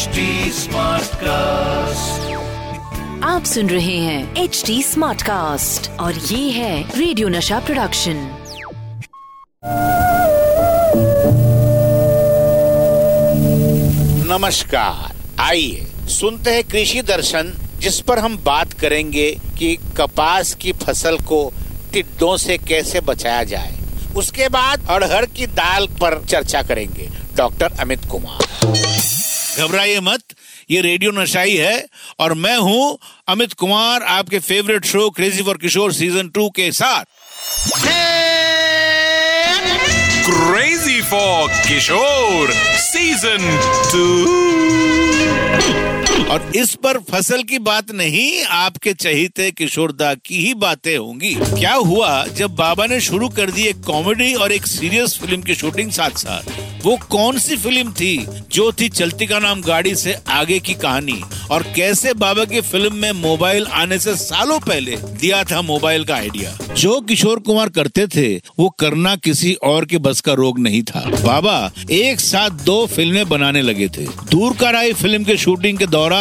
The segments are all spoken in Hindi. HD SmartCast। आप सुन रहे हैं HD SmartCast और ये है रेडियो नशा प्रोडक्शन। नमस्कार, आइए सुनते हैं कृषि दर्शन, जिस पर हम बात करेंगे कि कपास की फसल को टिड्डों से कैसे बचाया जाए। उसके बाद अरहर की दाल पर चर्चा करेंगे डॉक्टर अमित कुमार। घबराइए मत, ये रेडियो नशाई है और मैं हूँ अमित कुमार, आपके favourite show crazy for Kishore season 2 के साथ। क्रेजी फॉर किशोर सीजन 2 और इस पर फसल की बात नहीं, आपके चहेते किशोर दा की ही बातें होंगी। क्या हुआ जब बाबा ने शुरू कर दी एक कॉमेडी और एक सीरियस फिल्म की शूटिंग साथ साथ? वो कौन सी फिल्म थी जो थी चलती का नाम गाड़ी से आगे की कहानी? और कैसे बाबा की फिल्म में मोबाइल आने से सालों पहले दिया था मोबाइल का आइडिया? जो किशोर कुमार करते थे वो करना किसी और के बस का रोग नहीं था। बाबा एक साथ 2 फिल्में बनाने लगे थे। दूर का राय फिल्म के शूटिंग के दौरान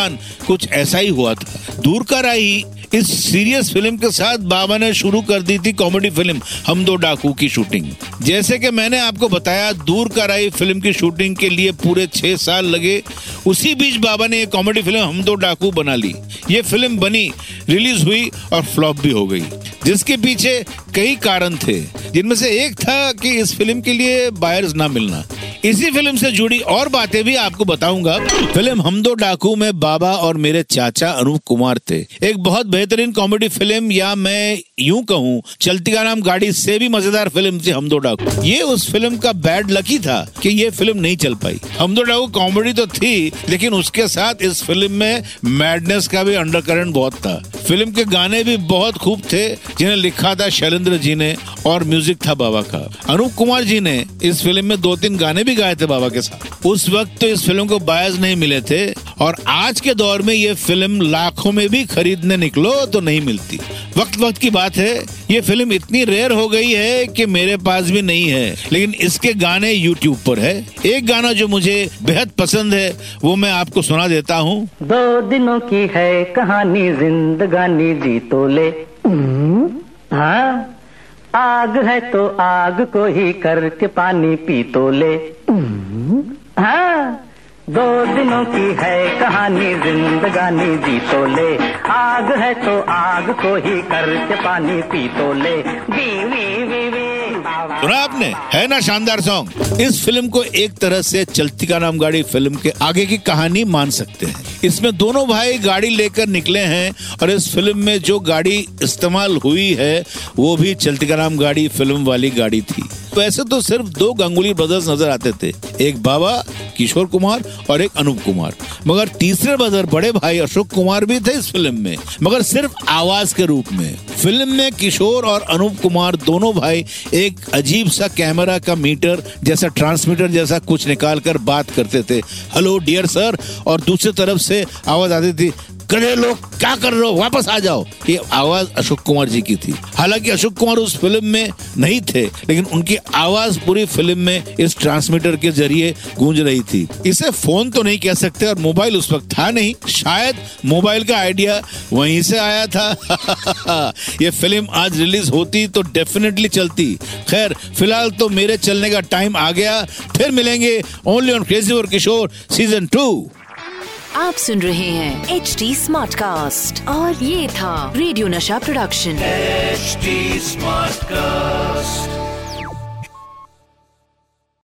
कुछ ऐसा ही हुआ था। दूर का राय इस सीरियस फिल्म के साथ बाबा ने शुरू कर दी थी कॉमेडी फिल्म हम दो डाकू की शूटिंग। जैसे कि मैंने आपको बताया, दूर का राय फिल्म की शूटिंग के लिए पूरे 6 साल लगे। उसी बीच बाबा ने ये कॉमेडी फिल्म हम दो डाकू बना ली। ये फिल्म बनी, रिलीज हुई और फ्लॉप भी हो गई, जिसके पीछे कई कारण थे, जिनमें से एक था कि इस फिल्म के लिए बायर्स ना मिलना। इसी फिल्म से जुड़ी और बातें भी आपको बताऊंगा। फिल्म हम दो डाकू में बाबा और मेरे चाचा अनूप कुमार थे। एक बहुत बेहतरीन कॉमेडी फिल्म, या मैं यूं कहूं चलती का नाम गाड़ी से भी मजेदार फिल्म थी हम दो डाकू। ये उस फिल्म का बैड लक ही था कि ये फिल्म नहीं चल पाई। हम दो डाकू कॉमेडी तो थी, लेकिन उसके साथ इस फिल्म में मैडनेस का भी अंडरकरंट बहुत था। फिल्म के गाने भी बहुत खूब थे, जिन्हें लिखा था शैलेंद्र जी ने और म्यूजिक था बाबा का। अनूप कुमार जी ने इस फिल्म में 2-3 गाने भी गाए थे बाबा के साथ। उस वक्त तो इस फिल्म को बायर्स नहीं मिले थे और आज के दौर में ये फिल्म लाखों में भी खरीदने निकलो तो नहीं मिलती। वक्त की बात है, ये फिल्म इतनी रेयर हो गई है कि मेरे पास भी नहीं है, लेकिन इसके गाने यूट्यूब पर है। एक गाना जो मुझे बेहद पसंद है वो मैं आपको सुना देता हूँ। 2 दिनों की है कहानी जिंदगानी, जी तो ले। हाँ? आग है तो आग को ही करके पानी पी तो ले। हाँ? 2 दिनों की है कहानी जिंदगानी, जी तो ले। आग है तो आग को ही करके पानी पी तो ले। सुना आपने, है ना शानदार सॉन्ग? इस फिल्म को एक तरह से चलती का नाम गाड़ी फिल्म के आगे की कहानी मान सकते हैं। इसमें दोनों भाई गाड़ी लेकर निकले हैं और इस फिल्म में जो गाड़ी इस्तेमाल हुई है वो भी चलती का नाम गाड़ी फिल्म वाली गाड़ी थी। वैसे तो सिर्फ 2 गांगुली ब्रदर्स नजर आते थे, एक बाबा किशोर कुमार और एक अनूप कुमार, मगर तीसरे ब्रदर बड़े भाई अशोक कुमार भी थे इस फिल्म में, मगर सिर्फ आवाज के रूप में। फिल्म में किशोर और अनूप कुमार दोनों भाई एक अजीब सा कैमरा का मीटर जैसा, ट्रांसमीटर जैसा कुछ निकाल कर बात करते थे, हेलो डियर सर, और दूसरी तरफ से आवाज आती थी, गधे लोग क्या कर रहे हो, वापस आ जाओ। ये आवाज अशोक कुमार जी की थी। हालांकि अशोक कुमार उस फिल्म में नहीं थे, लेकिन उनकी आवाज पूरी फिल्म में इस ट्रांसमीटर के जरिए गूंज रही थी। इसे फोन तो नहीं कह सकते और मोबाइल उस वक्त था नहीं, शायद मोबाइल का आइडिया वहीं से आया था। ये फिल्म आज रिलीज होती तो डेफिनेटली चलती। खैर, फिलहाल तो मेरे चलने का टाइम आ गया। फिर मिलेंगे only on crazy for Kishore season 2। आप सुन रहे हैं एचडी स्मार्टकास्ट और ये था radio Nasha production. HD Smartcast.